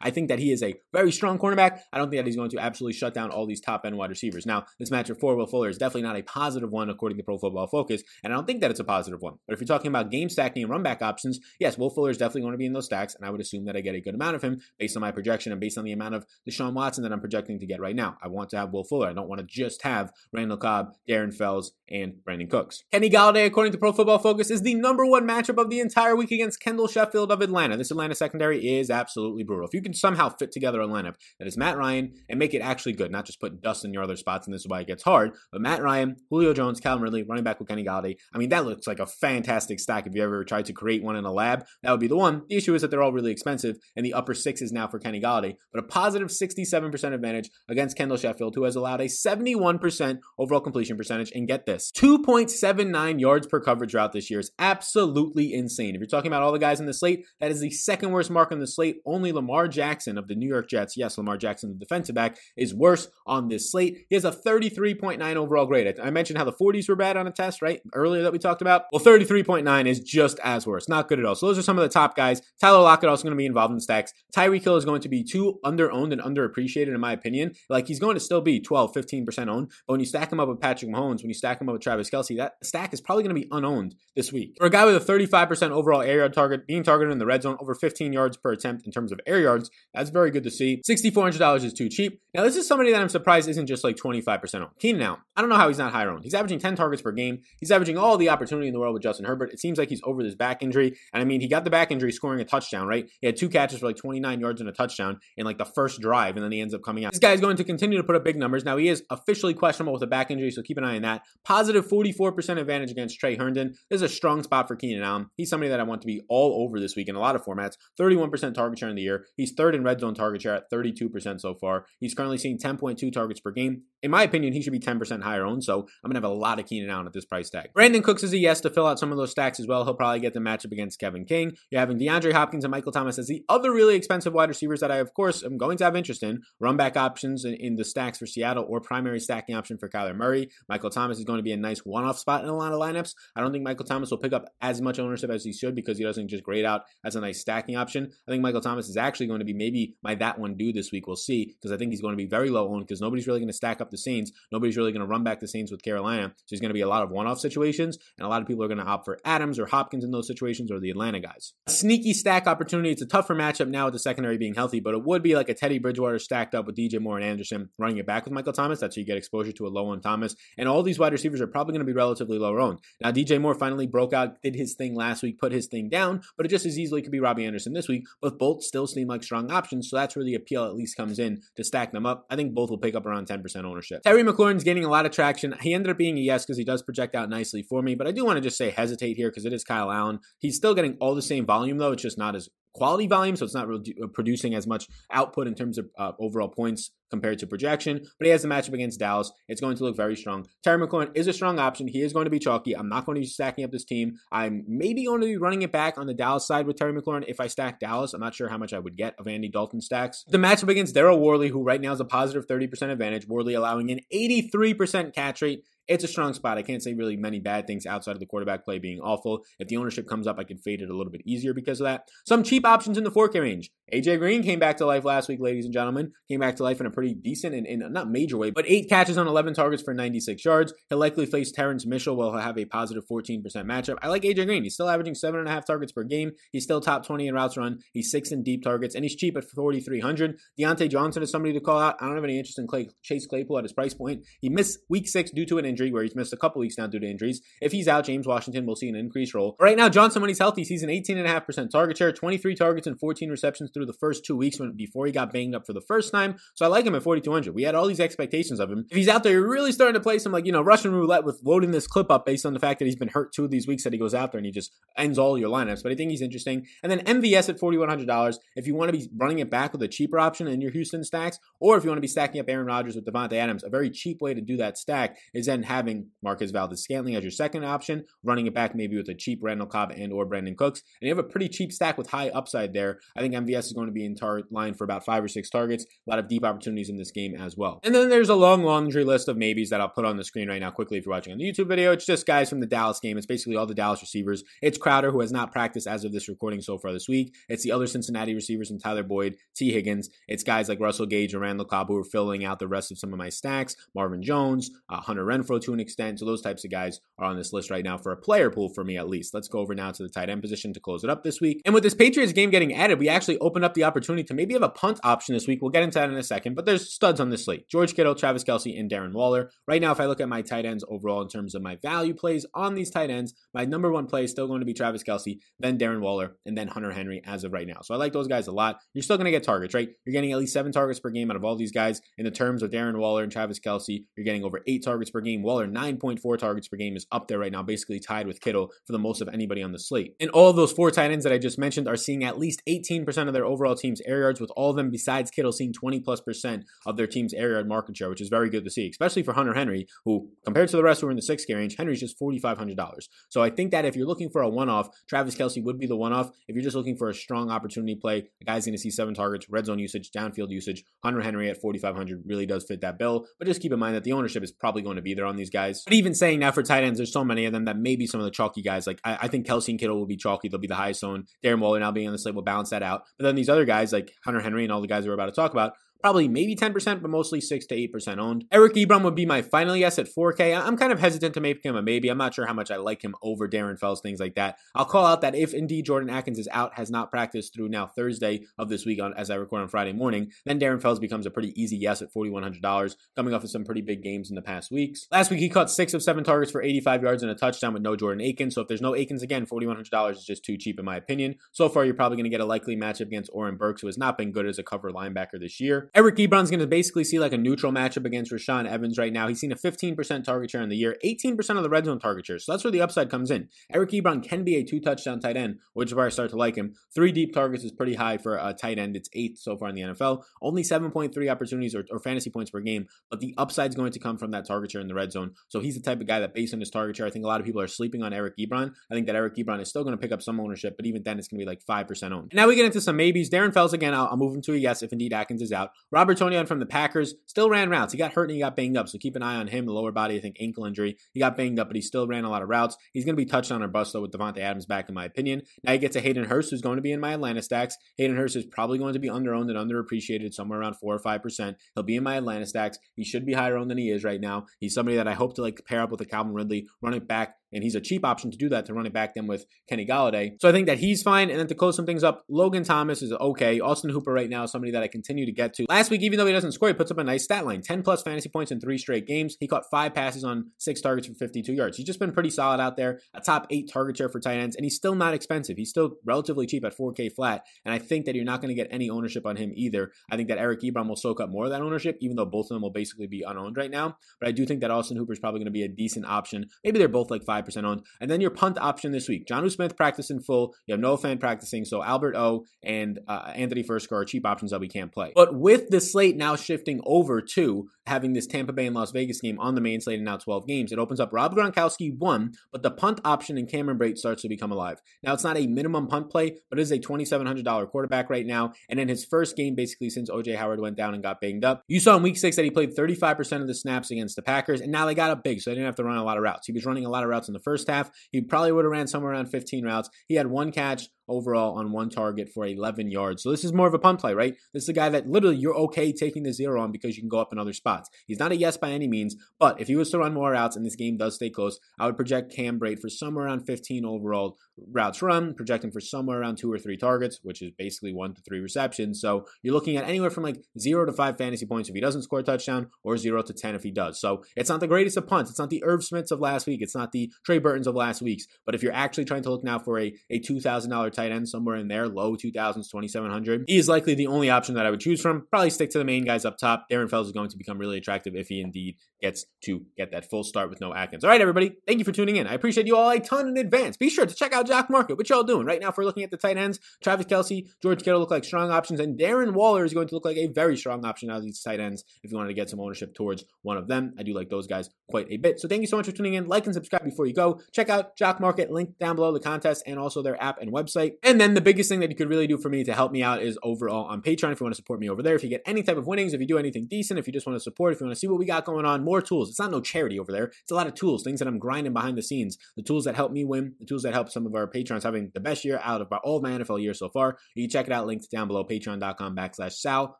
I think that he is a very strong cornerback. I don't think that he's going to absolutely shut down all these top-end wide receivers. Now, this matchup for Will Fuller is definitely not a positive one according to Pro Football Focus, and I don't think that it's a positive one. But if you're talking about game stacking and run back options, yes, Will Fuller is definitely going to be in those stacks, and I would assume that I get a good amount of him based on my projection and based on the amount of Deshaun Watson that I'm projecting to get right now. I want to have Will Fuller. I don't want to just have Randall Cobb, Darren Fells, and Brandon Cooks. Kenny Golladay, according to Pro Football Focus, is the number one matchup of the entire week against Kendall Sheffield of Atlanta. This Atlanta secondary is absolutely brutal. If you can somehow fit together a lineup that is Matt Ryan and make it actually good, not just put dust in your other spots, and this is why it gets hard, but Matt Ryan, Julio Jones, Calvin Ridley, running back with Kenny Golladay, I mean, that looks like a fantastic stack. If you ever tried to create one in a lab, that would be the one. The issue is that they're all really expensive, and the upper six is now for Kenny Golladay, but a positive sixty-seven percent advantage against Kendall Sheffield, who has allowed a seventy-one percent overall completion percentage, and get this, two point seven nine yards per coverage route this year is absolutely insane. If you're talking about all the guys in the slate, that is the second worst mark on the slate. Only Lamar Jackson of the New York Jets, yes, Lamar Jackson, the defensive back, is worse on this slate. He has a thirty-three point nine overall grade. I mentioned how the forties were bad on a test, right, earlier that we talked about. Well, thirty-three point nine is just as worse. Not good at all. So those are some of the top guys. Tyler Lockett also going to be involved in the stacks. Tyreek Hill is going to be too under-owned and underappreciated, in my opinion. Like, he's going to still be twelve, fifteen percent owned. But when you stack him up with Patrick Mahomes, when you stack him up with Travis Kelce, that stack is probably going to be unowned this week. For a guy with a thirty-five percent overall air yard target, being targeted in the red zone over fifteen yards per attempt in terms of air yards, that's very good to see. six thousand four hundred dollars is too cheap. Now, this is somebody that I'm surprised isn't just like twenty-five percent owned. Keenan Allen. I don't know how he's not higher owned. He's averaging ten targets per game. He's averaging all the opportunity in the world with Justin Herbert. It seems like he's over this back injury. And I mean, he got the back injury scoring a touchdown, right? He had two catches for like twenty-nine yards and a touchdown in like the first drive, and then he ends up coming out. This guy is going to continue to put up big numbers. Now, he is officially questionable with a back injury, so keep an eye on that. Positive forty-four percent advantage against Trey Herndon. This is a strong spot for Keenan Allen. He's somebody that I want to be all over this week in a lot of formats. thirty-one percent target share in the year. He's third in red zone target share at thirty-two percent so far. He's currently seeing ten point two targets per game. In my opinion, he should be ten percent higher owned, so I'm going to have a lot of Keenan Allen at this price tag. Brandon Cooks is a yes to fill out some of those stacks as well. He'll probably get the matchup against Kevin King. You're having DeAndre Hopkins and Michael Thomas as the other really expensive wide receivers that I, of course, am going to have interest in. Run back options in, in the stacks for Seattle or primary stacking option for Kyler Murray. Michael Thomas is going to be a nice one-off spot in a lot of lineups. I don't think Michael Thomas will pick up as much ownership as he should because he doesn't just grade out as a nice stacking option. I think Michael Thomas is actually going to be maybe my that one dude this week. We'll see, because I think he's going to be very low owned because nobody's really going to stack up the Saints. Nobody's really going to run back the Saints with Carolina. So there's going to be a lot of one-off situations, and a lot of people are going to opt for Adams or Hopkins in those situations, or the Atlanta guys. A sneaky stack opportunity. It's a tougher matchup now with the secondary being healthy, but it would be like a Teddy Bridgewater stacked up with D J Moore and Anderson, running it back with Michael Thomas. That's how you get exposure to a low on Thomas. And all these wide receivers are probably going to be relatively low owned. Now, D J Moore finally broke out, did his thing last week, put his thing down, but it just as easily could be Robbie Anderson this week. But both still seem like strong options, so that's where the appeal at least comes in to stack them up. I think both will pick up around ten percent ownership. Terry McLaurin's gaining a lot of traction. He ended up being a yes because he does project out nicely for me, but I do want to just say hesitate here because it is Kyle Allen. He's still getting all the same volume, though. It's just not as quality volume, so it's not really producing as much output in terms of uh, overall points compared to projection, but he has the matchup against Dallas. It's going to look very strong. Terry McLaurin is a strong option. He is going to be chalky. I'm not going to be stacking up this team. I'm maybe going to be running it back on the Dallas side with Terry McLaurin if I stack Dallas. I'm not sure how much I would get of Andy Dalton stacks. The matchup against Darryl Worley, who right now is a positive thirty percent advantage, Worley allowing an eighty-three percent catch rate it's a strong spot. I can't say really many bad things outside of the quarterback play being awful. If the ownership comes up, I can fade it a little bit easier because of that. Some cheap options in the four K range. A J Green came back to life last week, ladies and gentlemen. Came back to life in a pretty decent and, and not major way, but eight catches on eleven targets for ninety-six yards. He'll likely face Terrence Mitchell, while he'll have a positive fourteen percent matchup. I like A J Green. He's still averaging seven and a half targets per game. He's still top twenty in routes run. He's six in deep targets, and he's cheap at forty-three hundred. Deontay Johnson is somebody to call out. I don't have any interest in Clay, Chase Claypool at his price point. He missed week six due to an injury, where he's missed a couple weeks now due to injuries. If he's out, James Washington will see an increased role. Right now, Johnson, when he's healthy, sees an eighteen point five percent target share, twenty-three targets and fourteen receptions through the first two weeks when, before he got banged up for the first time. So I like him at forty-two hundred. We had all these expectations of him. If he's out there, you're really starting to play some, like, you know, Russian roulette with loading this clip up based on the fact that he's been hurt two of these weeks that he goes out there and he just ends all your lineups. But I think he's interesting. And then M V S at forty-one hundred dollars. If you want to be running it back with a cheaper option in your Houston stacks, or if you want to be stacking up Aaron Rodgers with Devontae Adams, a very cheap way to do that stack is then having Marquez Valdes-Scantling as your second option, running it back maybe with a cheap Randall Cobb and or Brandon Cooks. And you have a pretty cheap stack with high upside there. I think M V S is going to be in tar- line for about five or six targets. A lot of deep opportunities in this game as well. And then there's a long laundry list of maybes that I'll put on the screen right now quickly if you're watching on the YouTube video. It's just guys from the Dallas game. It's basically all the Dallas receivers. It's Crowder, who has not practiced as of this recording so far this week. It's the other Cincinnati receivers and Tyler Boyd, T. Higgins. It's guys like Russell Gage and Randall Cobb who are filling out the rest of some of my stacks. Marvin Jones, uh, Hunter Renfrow to an extent. So those types of guys are on this list right now for a player pool for me at least. Let's go over now to the tight end position to close it up this week. And with this Patriots game getting added, we actually opened up the opportunity to maybe have a punt option this week. We'll get into that in a second, but there's studs on this slate. George Kittle, Travis Kelce, and Darren Waller. Right now, if I look at my tight ends overall in terms of my value plays on these tight ends, my number one play is still going to be Travis Kelce, then Darren Waller, and then Hunter Henry as of right now. So I like those guys a lot. You're still going to get targets, right? You're getting at least seven targets per game out of all these guys. In the terms of Darren Waller and Travis Kelce, you're getting over eight targets per game. Waller, nine point four targets per game, is up there right now, basically tied with Kittle for the most of anybody on the slate. And all of those four tight ends that I just mentioned are seeing at least eighteen percent of their overall team's air yards, with all of them besides Kittle seeing twenty plus percent of their team's air yard market share, which is very good to see, especially for Hunter Henry, who compared to the rest who are in the six K range, Henry's just forty-five hundred dollars. So I think that if you're looking for a one-off, Travis Kelce would be the one-off. If you're just looking for a strong opportunity play, the guy's going to see seven targets, red zone usage, downfield usage. Hunter Henry at forty-five hundred really does fit that bill, but just keep in mind that the ownership is probably going to be there on these guys. But even saying that, for tight ends, there's so many of them that maybe some of the chalky guys, like I, I think Kelce and Kittle will be chalky. They'll be the highest owned. Darren Waller now being on the slate will balance that out. But then these other guys like Hunter Henry and all the guys we're about to talk about, probably maybe ten percent, but mostly six to eight percent owned. Eric Ebron would be my final yes at four K. I'm kind of hesitant to make him a maybe. I'm not sure how much I like him over Darren Fells, things like that. I'll call out that if indeed Jordan Atkins is out, has not practiced through now Thursday of this week on, as I record on Friday morning, then Darren Fells becomes a pretty easy yes at forty-one hundred dollars, coming off of some pretty big games in the past weeks. Last week, he caught six of seven targets for eighty-five yards and a touchdown with no Jordan Akins. So if there's no Akins again, forty-one hundred dollars is just too cheap in my opinion. So far, you're probably going to get a likely matchup against Oren Burks, who has not been good as a cover linebacker this year. Eric Ebron's going to basically see like a neutral matchup against Rashaan Evans right now. He's seen a fifteen percent target share in the year, eighteen percent of the red zone target share. So that's where the upside comes in. Eric Ebron can be a two-touchdown tight end, which is where I start to like him. Three deep targets is pretty high for a tight end. It's eighth so far in the N F L. Only seven point three opportunities or, or fantasy points per game, but the upside is going to come from that target share in the red zone. So he's the type of guy that, based on his target share, I think a lot of people are sleeping on Eric Ebron. I think that Eric Ebron is still going to pick up some ownership, but even then it's going to be like five percent owned. And now we get into some maybes. Darren Fells, again, I'll, I'll move him to a yes if indeed Atkins is out. Robert Tonyan from the Packers still ran routes. He got hurt and he got banged up, so keep an eye on him. The lower body, I think, ankle injury. He got banged up, but he still ran a lot of routes. He's going to be touchdown or bust, though, with Devontae Adams back, in my opinion. Now he gets a Hayden Hurst, who's going to be in my Atlanta stacks. Hayden Hurst is probably going to be underowned and underappreciated, somewhere around four or five percent. He'll be in my Atlanta stacks. He should be higher owned than he is right now. He's somebody that I hope to like pair up with a Calvin Ridley, run it back. And he's a cheap option to do that, to run it back then with Kenny Golladay. So I think that he's fine. And then to close some things up, Logan Thomas is okay. Austin Hooper right now is somebody that I continue to get to. Last week, even though he doesn't score, he puts up a nice stat line. ten plus fantasy points in three straight games. He caught five passes on six targets for fifty-two yards. He's just been pretty solid out there. A top eight target share for tight ends. And he's still not expensive. He's still relatively cheap at four K flat. And I think that you're not going to get any ownership on him either. I think that Eric Ebron will soak up more of that ownership, even though both of them will basically be unowned right now. But I do think that Austin Hooper is probably going to be a decent option. Maybe they're both like five twenty-five percent owned. And then your punt option this week. Jonnu Smith practiced in full. You have Noah Fant practicing. So Albert O and uh, Anthony Fursker are cheap options that we can't play. But with the slate now shifting over to having this Tampa Bay and Las Vegas game on the main slate and now twelve games, it opens up Rob Gronkowski one, but the punt option in Cameron Brate starts to become alive. Now, it's not a minimum punt play, but it is a twenty-seven hundred dollars quarterback right now. And in his first game, basically since O J Howard went down and got banged up, you saw in week six that he played thirty-five percent of the snaps against the Packers, and now they got up big, so they didn't have to run a lot of routes. He was running a lot of routes in the first half. He probably would have ran somewhere around fifteen routes. He had one catch overall on one target for eleven yards. So this is more of a punt play, right? This is a guy that literally you're okay taking the zero on because you can go up in other spots. He's not a yes by any means, but if he was to run more routes and this game does stay close, I would project Cam Brate for somewhere around fifteen overall routes run, projecting for somewhere around two or three targets, which is basically one to three receptions. So you're looking at anywhere from like zero to five fantasy points if he doesn't score a touchdown, or zero to ten if he does. So it's not the greatest of punts. It's not the Irv Smiths of last week. It's not the Trey Burtons of last week's, but if you're actually trying to look now for a, a two thousand dollars tight end somewhere in there, low two thousands, twenty-seven hundred, he is likely the only option that I would choose from. Probably stick to the main guys up top. Darren Fells is going to become really attractive if he indeed gets to get that full start with no Atkins. All right, everybody. Thank you for tuning in. I appreciate you all a ton in advance. Be sure to check out Jock Market. What y'all doing right now? If we're looking at the tight ends, Travis Kelce, George Kittle look like strong options, and Darren Waller is going to look like a very strong option out of these tight ends if you wanted to get some ownership towards one of them. I do like those guys quite a bit. So thank you so much for tuning in. Like and subscribe before you go. Check out Jock Market, link down below, the contest, and also their app and website. And then the biggest thing that you could really do for me to help me out is overall on Patreon. If you want to support me over there, if you get any type of winnings, if you do anything decent, if you just want to support, if you want to see what we got going on, more tools. It's not no charity over there. It's a lot of tools, things that I'm grinding behind the scenes, the tools that help me win, the tools that help some of our patrons having the best year out of all of my N F L years so far. You can check it out. Links down below, patreon dot com backslash Sal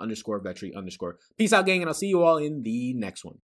underscore Vetri underscore. Peace out, gang, and I'll see you all in the next one.